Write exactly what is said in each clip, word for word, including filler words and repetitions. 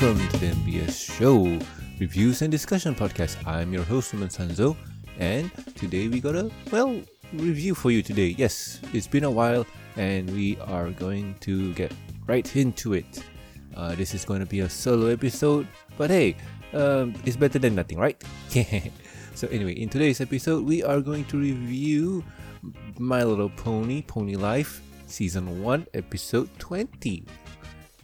welcome to the M B S Show, reviews and discussion podcast. I'm your host, Norman Sanzo, and today we got a, well, review for you today. Yes, it's been a while, and we are going to get right into it. Uh, this is going to be a solo episode, but hey, um, it's better than nothing, right? So anyway, in today's episode, we are going to review My Little Pony, Pony Life, Season one, Episode twenty.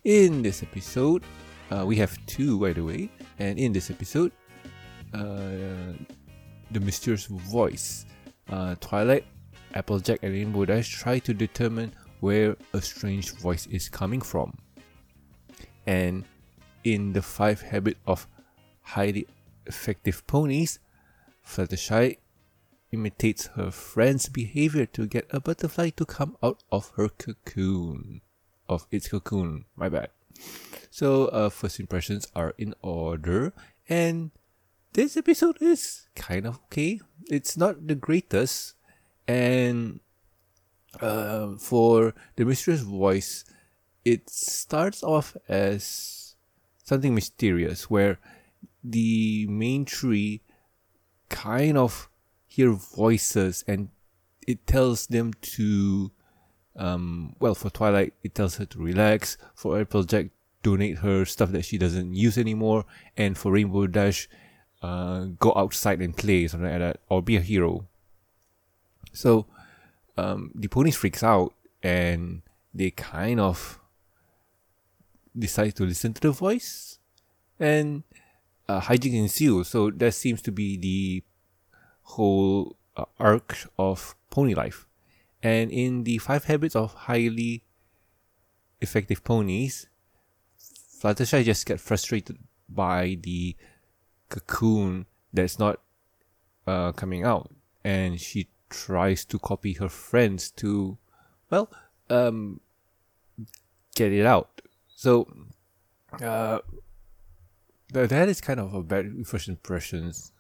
In this episode, uh, we have two, by the way, and in this episode, uh, the mysterious voice, uh, Twilight, Applejack, and Rainbow Dash try to determine where a strange voice is coming from. And in the five habits of highly effective ponies, Fluttershy imitates her friend's behavior to get a butterfly to come out of her cocoon. Of its cocoon, my bad. So, uh, first impressions are in order, and this episode is kind of okay. It's not the greatest, and uh, for the mysterious voice, it starts off as something mysterious, where the main tree kind of hear voices, and it tells them to, um, well, for Twilight, it tells her to relax. For Applejack, donate her stuff that she doesn't use anymore, and for Rainbow Dash, uh, go outside and play, something like that, or be a hero. So, um, the ponies freaks out, and they kind of decide to listen to the voice, and uh, hijinks ensue. So that seems to be the whole uh, arc of Pony Life. And in the five habits of highly effective ponies, Fluttershy just gets frustrated by the cocoon that's not uh, coming out, and she tries to copy her friends to, well, um, get it out. So, uh, that is kind of a bad first impressions,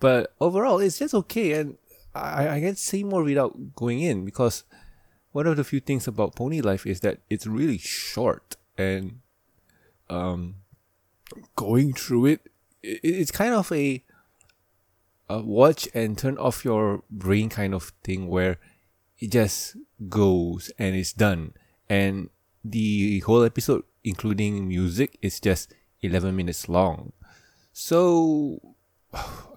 but overall it's just okay, and I, I can't say more without going in, because one of the few things about Pony Life is that it's really short, and um, going through it, it it's kind of a, a watch and turn off your brain kind of thing, where it just goes and it's done. And the whole episode, including music, is just eleven minutes long. So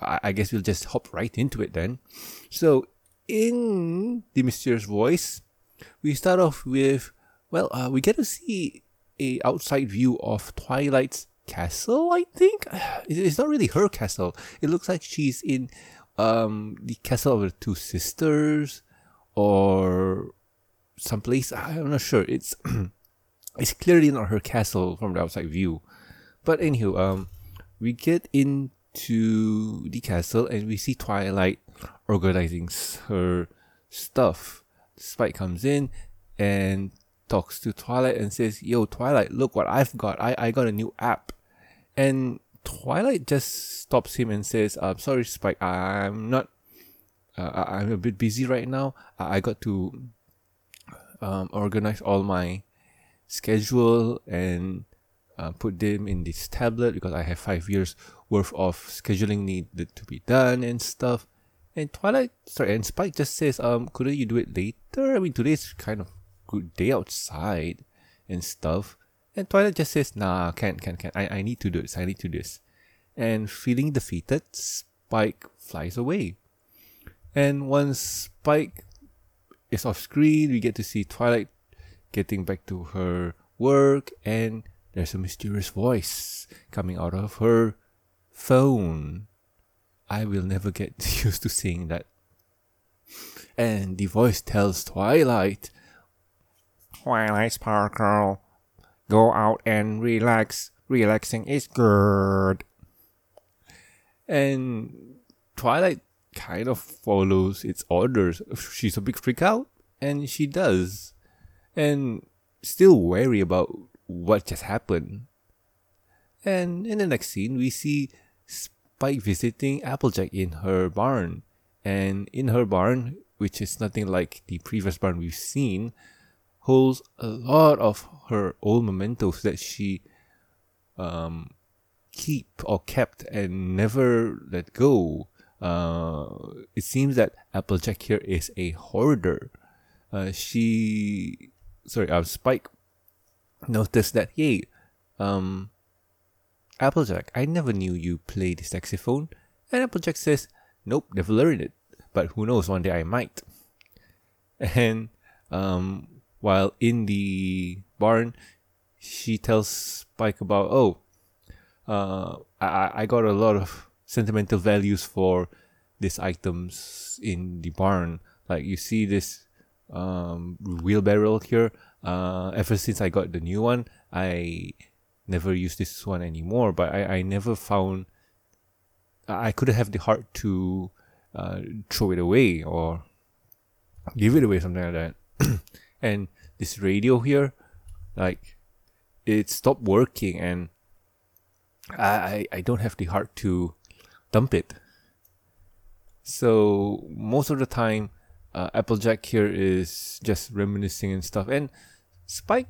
I guess we'll just hop right into it then. So, in The Mysterious Voice, we start off with, well, uh, we get to see a outside view of Twilight's castle, I think? It's not really her castle. It looks like she's in um, the castle of the two sisters, or someplace, I'm not sure. It's it's clearly not her castle from the outside view. But anywho, um, we get in to the castle, and we see Twilight organizing her stuff. Spike comes in and talks to Twilight and says, "Yo, Twilight, look what I've got. I, I got a new app." And Twilight just stops him and says, "I'm sorry, Spike. I'm not. Uh, I'm a bit busy right now. I got to um, organize all my schedule and uh, put them in this tablet, because I have five years." worth of scheduling needed to be done and stuff. And Twilight, sorry, and Spike just says, um, couldn't you do it later? I mean, today's kind of good day outside and stuff. And Twilight just says, nah, can't, can't, can't. I, I need to do this, I need to do this. And feeling defeated, Spike flies away. And once Spike is off screen, we get to see Twilight getting back to her work, and there's a mysterious voice coming out of her phone. I will never get used to seeing that. And the voice tells Twilight, "Twilight Sparkle, go out and relax. Relaxing is good." And Twilight kind of follows its orders. She's a big freak out, and she does. And still wary about what just happened. And in the next scene, we see Spike visiting Applejack in her barn. And in her barn, which is nothing like the previous barn we've seen, holds a lot of her old mementos that she um, keep or kept and never let go. Uh, it seems that Applejack here is a hoarder. Uh, she, sorry, uh, Spike noticed that, hey, um, Applejack, I never knew you played the saxophone. And Applejack says, nope, never learned it. But who knows, one day I might. And um, while in the barn, she tells Spike about, oh, uh, I, I got a lot of sentimental values for these items in the barn. Like, you see this um, wheelbarrow here. Uh, ever since I got the new one, I never use this one anymore. But I, I never found... I couldn't have the heart to uh, throw it away or give it away, something like that. And this radio here, like, it stopped working, and I, I don't have the heart to dump it. So most of the time, uh, Applejack here is just reminiscing and stuff. And Spike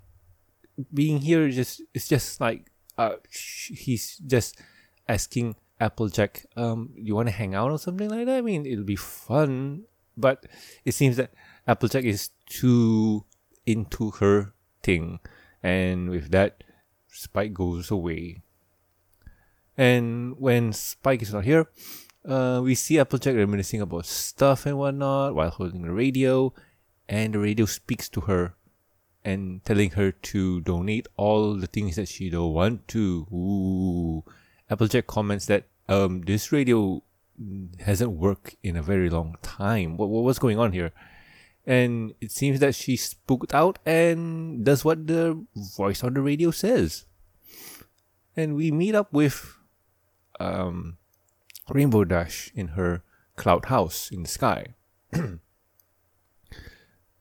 being here, just it's just like uh, he's just asking Applejack, um, you want to hang out or something like that? I mean, it'll be fun. But it seems that Applejack is too into her thing. And with that, Spike goes away. And when Spike is not here, uh, we see Applejack reminiscing about stuff and whatnot while holding the radio. And the radio speaks to her and telling her to donate all the things that she don't want to. Ooh. Applejack comments that um, this radio hasn't worked in a very long time. What, what what's going on here? And it seems that she spooked out and does what the voice on the radio says. And we meet up with um, Rainbow Dash in her cloud house in the sky.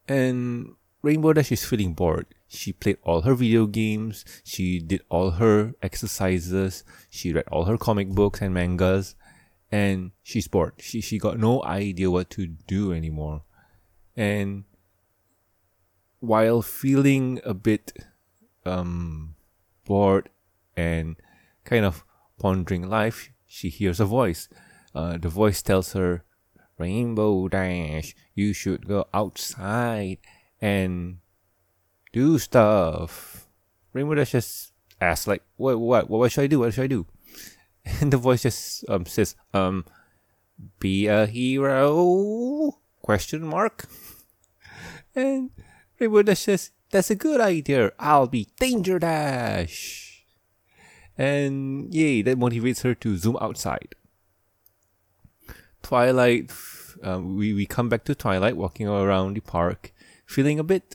And Rainbow Dash is feeling bored. She played all her video games. She did all her exercises. She read all her comic books and mangas. And she's bored. She she got no idea what to do anymore. And while feeling a bit um, bored and kind of pondering life, she hears a voice. Uh, the voice tells her, Rainbow Dash, you should go outside and do stuff. Rainbow Dash just asks, like, what, what, what should I do? What should I do? And the voice just um, says, um, be a hero? Question mark. And Rainbow Dash says, that's a good idea. I'll be Danger Dash. And yay, that motivates her to zoom outside. Twilight, um, we, we come back to Twilight, walking around the park, feeling a bit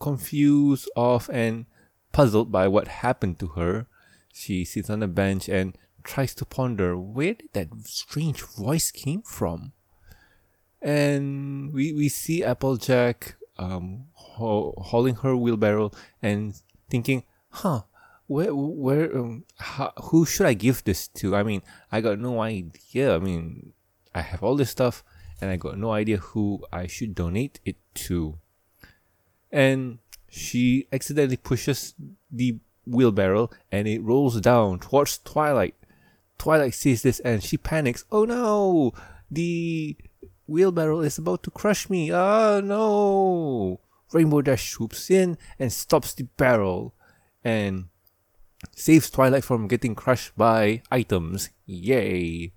confused, off, and puzzled by what happened to her. She sits on a bench and tries to ponder where did that strange voice came from. And we, we see Applejack um, haul, hauling her wheelbarrow and thinking, huh, where, where, um, how, who should I give this to? I mean, I got no idea. I mean, I have all this stuff and I got no idea who I should donate it to. And she accidentally pushes the wheelbarrow and it rolls down towards Twilight. Twilight sees this and she panics. Oh no! The wheelbarrow is about to crush me. Oh no! Rainbow Dash swoops in and stops the barrel and saves Twilight from getting crushed by items. Yay!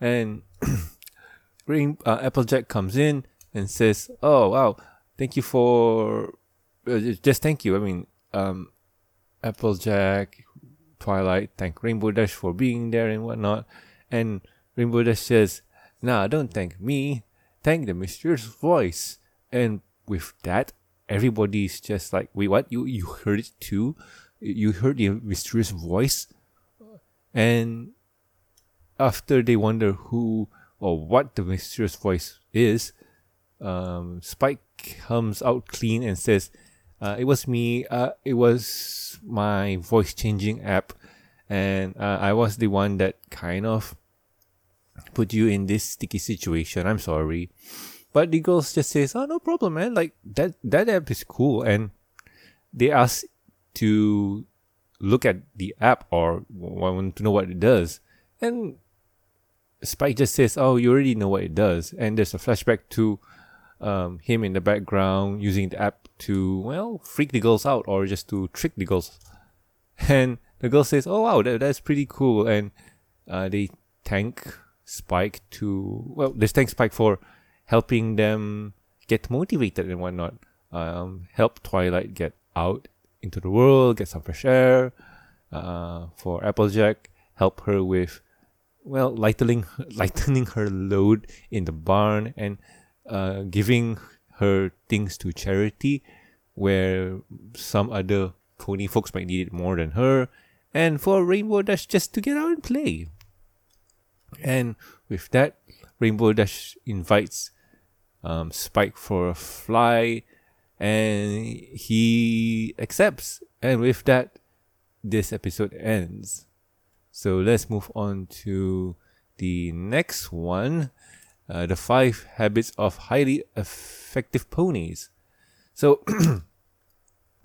And Rain- uh, Applejack comes in and says, oh wow, thank you for... Uh, just thank you. I mean, um, Applejack, Twilight, thank Rainbow Dash for being there and whatnot. And Rainbow Dash says, nah, don't thank me. Thank the mysterious voice. And with that, everybody's just like, wait, what? You, you heard it too? You heard the mysterious voice? And after they wonder who or what the mysterious voice is, um, Spike comes out clean and says, uh, it was me, uh, it was my voice changing app, and uh, I was the one that kind of put you in this sticky situation. I'm sorry. But the girls just says, oh, no problem, man. Like, that, that app is cool. And they ask to look at the app or want to know what it does. And Spike just says, oh, you already know what it does. And there's a flashback to um, him in the background using the app to, well, freak the girls out or just to trick the girls. And the girl says, oh, wow, that, that's pretty cool. And uh, they thank Spike to, well, they thank Spike for helping them get motivated and whatnot. Um, help Twilight get out into the world, get some fresh air. Uh, for Applejack, help her with, well, lightening, lightening her load in the barn and uh, giving her things to charity where some other pony folks might need it more than her. And for Rainbow Dash, just to get out and play. And with that, Rainbow Dash invites um, Spike for a fly, and he accepts. And with that, this episode ends. So let's move on to the next one, uh, the five habits of highly effective ponies. So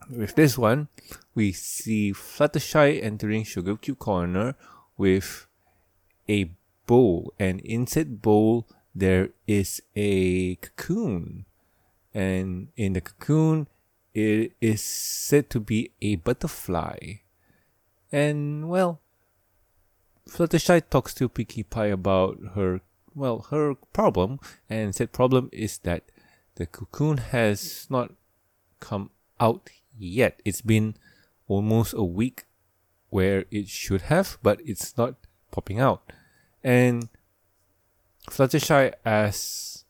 with this one, we see Fluttershy entering Sugar Cube Corner with a bowl, an inset bowl. There is a cocoon, and in the cocoon, it is said to be a butterfly. And well, Fluttershy talks to Pinkie Pie about her, well, her problem, and said problem is that the cocoon has not come out yet. It's been almost a week where it should have, but it's not popping out. And Fluttershy asks,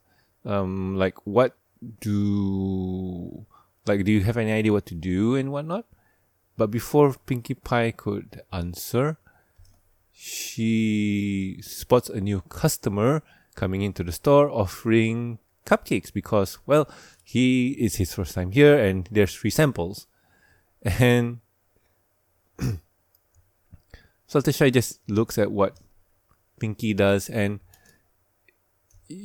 um, like, what do, like, do you have any idea what to do and whatnot? But before Pinkie Pie could answer, she spots a new customer coming into the store offering cupcakes because, well, he is his first time here and there's free samples. And Fluttershy just looks at what Pinkie does, and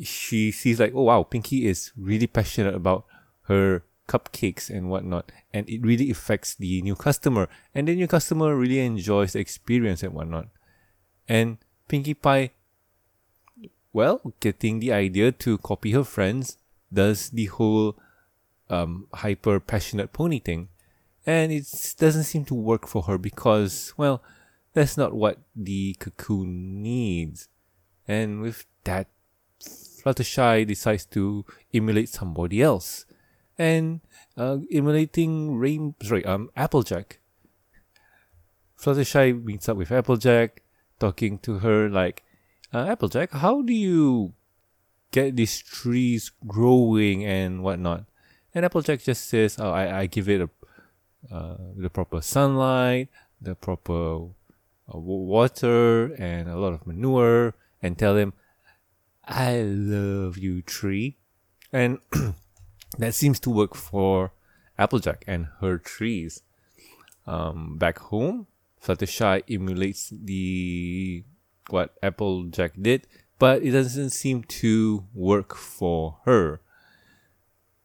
she sees like, oh wow, Pinkie is really passionate about her cupcakes and whatnot, and it really affects the new customer, and the new customer really enjoys the experience and whatnot. And Pinkie Pie, well, getting the idea to copy her friends, does the whole um, hyper passionate pony thing, and it doesn't seem to work for her because, well, that's not what the cocoon needs. And with that, Fluttershy decides to emulate somebody else. And uh, emulating Rain, sorry, um, Applejack. Fluttershy meets up with Applejack, talking to her like, uh, Applejack, how do you get these trees growing and whatnot? And Applejack just says, oh, I, I give it a, uh, the proper sunlight, the proper water and a lot of manure, and tell him, I love you, tree. And that seems to work for Applejack and her trees. Um, back home, Fluttershy emulates the what Applejack did, but it doesn't seem to work for her.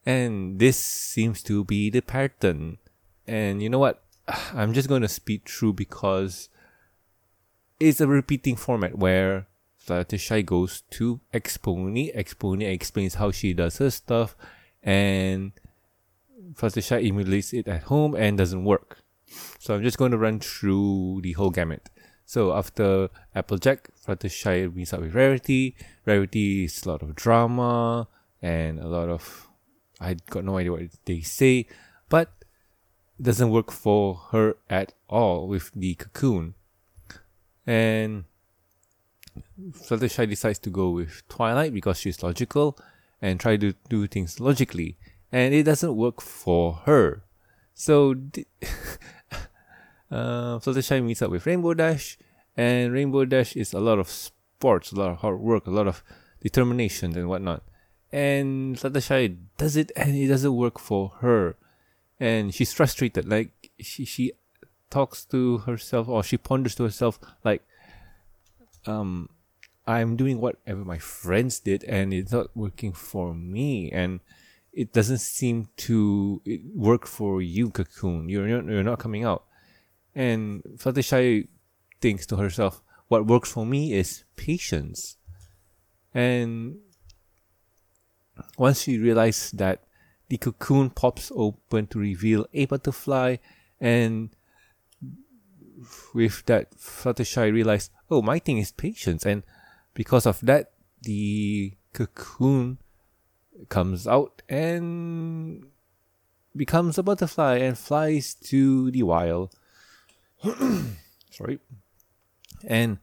And this seems to be the pattern. And you know what? I'm just going to speed through because it's a repeating format where Fluttershy goes to X-Pony. X-Pony explains how she does her stuff, and Fluttershy emulates it at home and doesn't work. So I'm just going to run through the whole gamut. So after Applejack, Fluttershy meets up with Rarity. Rarity is a lot of drama and a lot of, I got no idea what they say, but doesn't work for her at all with the cocoon. And Fluttershy decides to go with Twilight because she's logical and try to do things logically, and it doesn't work for her. So di- uh, Fluttershy meets up with Rainbow Dash, and Rainbow Dash is a lot of sports, a lot of hard work, a lot of determination and whatnot. And Fluttershy does it and it doesn't work for her, and she's frustrated. Like she she talks to herself, or she ponders to herself like, um I'm doing whatever my friends did and it's not working for me, and it doesn't seem to it work for you, cocoon. You're not, you're not coming out. And Fluttershy thinks to herself, what works for me is patience. And once she realized that, the cocoon pops open to reveal a butterfly, and with that, Fluttershy realized, oh, my thing is patience. And because of that, the cocoon comes out and becomes a butterfly and flies to the wild. Sorry. And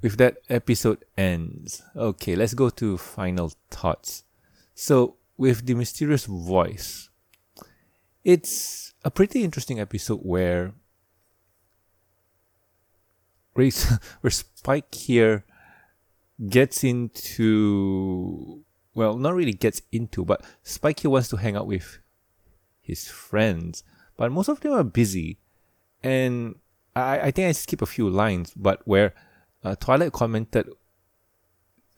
with that, episode ends. Okay, let's go to final thoughts. So, with the mysterious voice, it's a pretty interesting episode where where Spike here gets into, well, not really gets into, but Spike here wants to hang out with his friends, but most of them are busy, and I, I think I skipped a few lines, but where uh, Twilight commented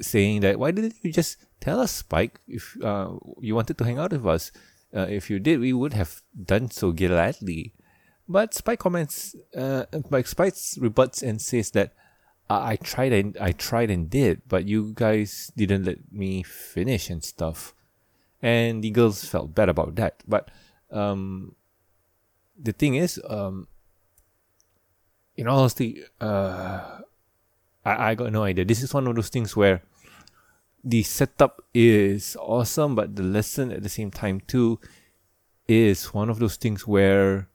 saying that, why didn't you just tell us, Spike, if uh, you wanted to hang out with us? Uh, if you did, we would have done so gladly. But Spike comments, uh, Spike rebuts and says that I-, I tried and I tried and did, but you guys didn't let me finish and stuff. And the girls felt bad about that. But um, the thing is, um, in all honesty, uh, I I got no idea. This is one of those things where the setup is awesome, but the lesson at the same time too is one of those things where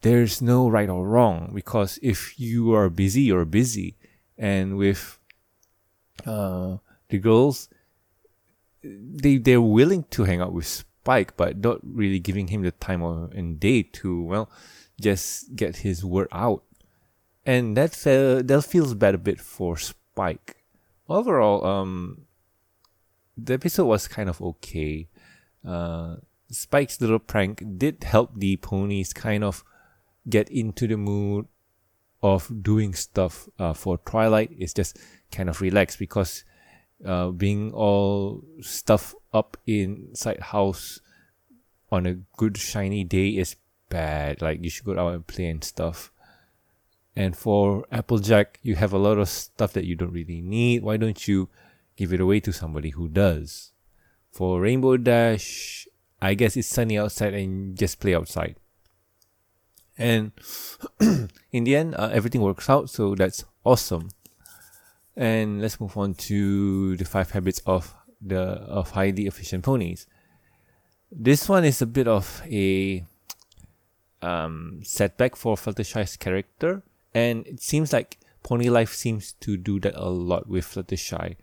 there's no right or wrong, because if you are busy, you're busy. And with uh, the girls, they, they're willing to hang out with Spike, but not really giving him the time and day to, well, just get his word out. And that's, uh, that feels bad a bit for Spike. Overall, um, the episode was kind of okay. Uh, Spike's little prank did help the ponies kind of get into the mood of doing stuff uh, for Twilight. It's just kind of relaxed, because uh, being all stuffed up inside house on a good shiny day is bad. Like, you should go out and play and stuff. And for Applejack, you have a lot of stuff that you don't really need. Why don't you give it away to somebody who does? For Rainbow Dash, I guess it's sunny outside and just play outside. And in the end, uh, everything works out, so that's awesome. And let's move on to the five habits of the of highly efficient ponies. This one is a bit of a um, setback for Fluttershy's character. And it seems like Pony Life seems to do that a lot with Fluttershy.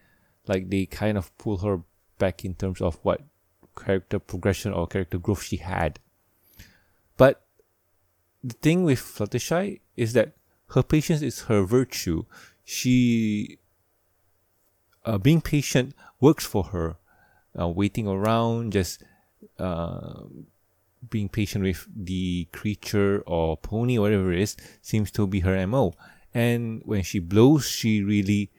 Like, they kind of pull her back in terms of what character progression or character growth she had. But the thing with Fluttershy is that her patience is her virtue. She, uh, being patient works for her. Uh, waiting around, just uh, being patient with the creature or pony, whatever it is, seems to be her M O. And when she blows, she really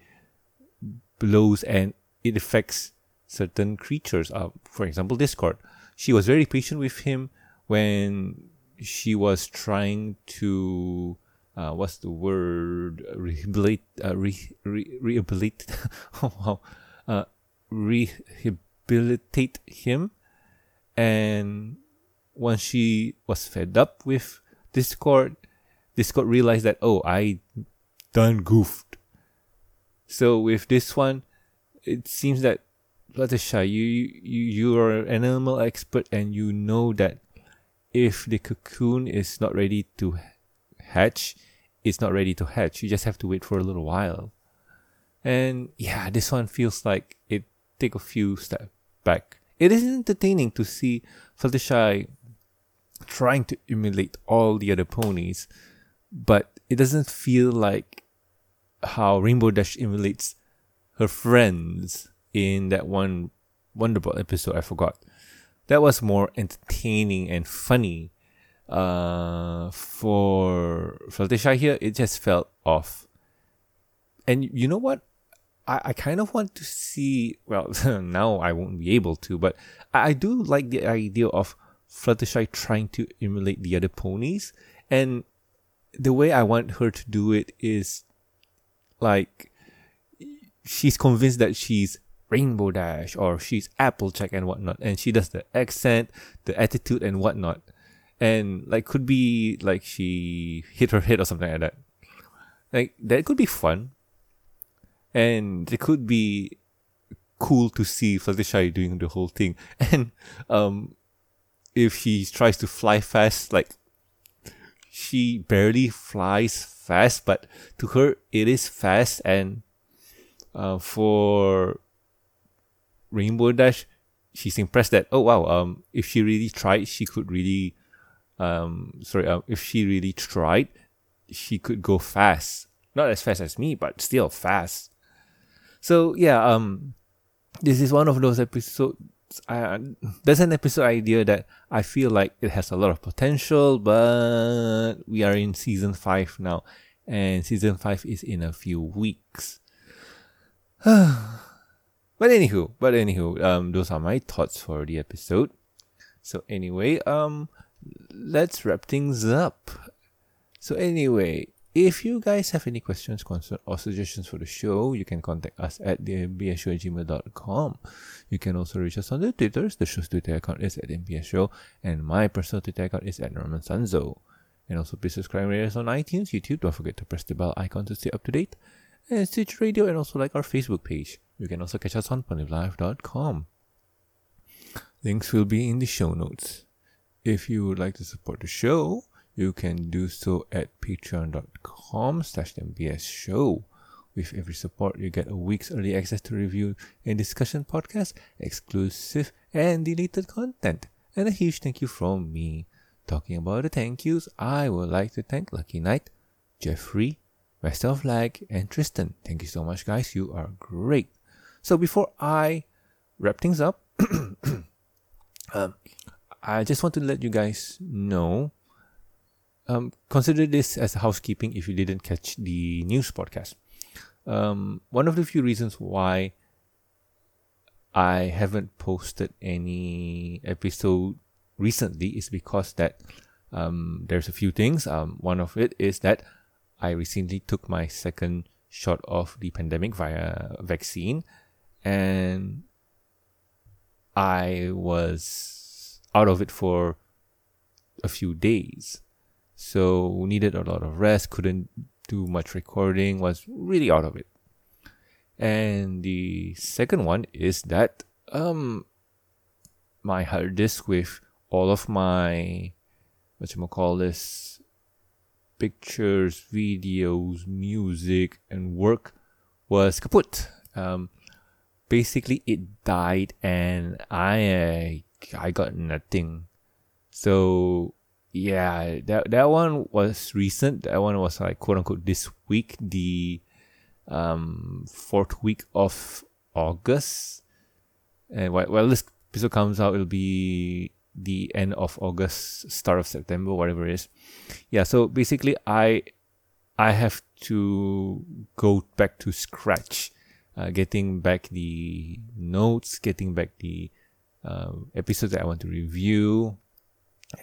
blows, and it affects certain creatures. Uh, for example, Discord. She was very patient with him when she was trying to, uh, what's the word? Rehabilitate, uh, re, re, rehabilitate, oh wow, uh, rehabilitate him. And once she was fed up with Discord, Discord realized that, oh, I done goofed. So with this one, it seems that Fluttershy, you you you are an animal expert, and you know that if the cocoon is not ready to hatch, it's not ready to hatch. You just have to wait for a little while. And yeah, this one feels like it take a few steps back. It is entertaining to see Fluttershy trying to emulate all the other ponies, but it doesn't feel like how Rainbow Dash emulates her friends in that one Wonderbolt episode. I forgot. That was more entertaining and funny. Uh, for Fluttershy here, it just felt off. And you know what? I, I kind of want to see, well, now I won't be able to, but I, I do like the idea of Fluttershy trying to emulate the other ponies. And the way I want her to do it is like she's convinced that she's Rainbow Dash or she's Applejack and whatnot, and she does the accent, the attitude and whatnot, and like could be like she hit her head or something like that. Like that could be fun, and it could be cool to see Fluttershy doing the whole thing. And um, if she tries to fly fast, like she barely flies fast, but to her it is fast. And uh, for Rainbow Dash, she's impressed that oh wow, um, if she really tried, she could really, um, sorry, um, if she really tried, she could go fast. Not as fast as me, but still fast. So yeah, um, this is one of those episodes. I, that's an episode idea that I feel like it has a lot of potential, but we are in season five now, and season five is in a few weeks. But anywho, but anywho, um, those are my thoughts for the episode. So anyway, um, let's wrap things up. So anyway, if you guys have any questions, concerns, or suggestions for the show, you can contact us at the m b s show at gmail dot com. You can also reach us on the Twitters. The show's Twitter account is at M B S Show, and my personal Twitter account is at Norman Sanzo. And also please subscribe and rate us on iTunes, YouTube. Don't forget to press the bell icon to stay up to date. And Stitch Radio, and also like our Facebook page. You can also catch us on pony life dot com. Links will be in the show notes. If you would like to support the show, you can do so at patreon dot com slash M B S show. With every support, you get a week's early access to review and discussion podcasts, exclusive and deleted content. And a huge thank you from me. Talking about the thank yous, I would like to thank Lucky Knight, Jeffrey, myself Lag, and Tristan. Thank you so much, guys. You are great. So before I wrap things up, um, I just want to let you guys know, Um, consider this as housekeeping if you didn't catch the news podcast. Um, one of the few reasons why I haven't posted any episode recently is because that um, there's a few things. Um, one of it is that I recently took my second shot of the pandemic via vaccine, and I was out of it for a few days. So needed a lot of rest, couldn't do much recording, was really out of it. And the second one is that um, my hard disk with all of my, whatchamacallit, pictures, videos, music, and work was kaput. Um, basically, it died and I, I got nothing. So yeah, that that one was recent. That one was like quote unquote this week, the um fourth week of August. And while, while this episode comes out, it'll be the end of August, start of September, whatever it is. Yeah, so basically I I have to go back to scratch, uh, getting back the notes, getting back the um, episodes that I want to review,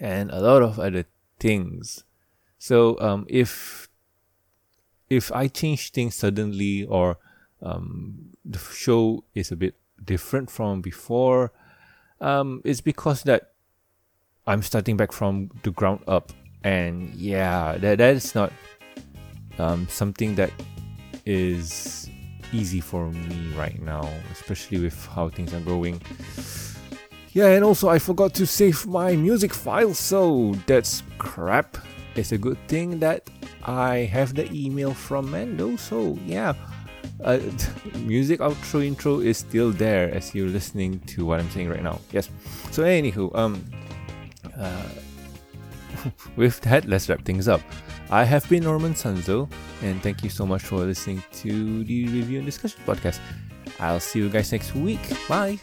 and a lot of other things. So um, if if I change things suddenly, or um, the show is a bit different from before, um, it's because that I'm starting back from the ground up. And yeah, that that is not um, something that is easy for me right now, especially with how things are going. Yeah, and also I forgot to save my music file, so that's crap. It's a good thing that I have the email from Mando, so yeah. Uh, music outro intro is still there as you're listening to what I'm saying right now. Yes. So anywho, um, uh, with that, let's wrap things up. I have been Norman Sanzo, and thank you so much for listening to the Review and Discussion podcast. I'll see you guys next week. Bye!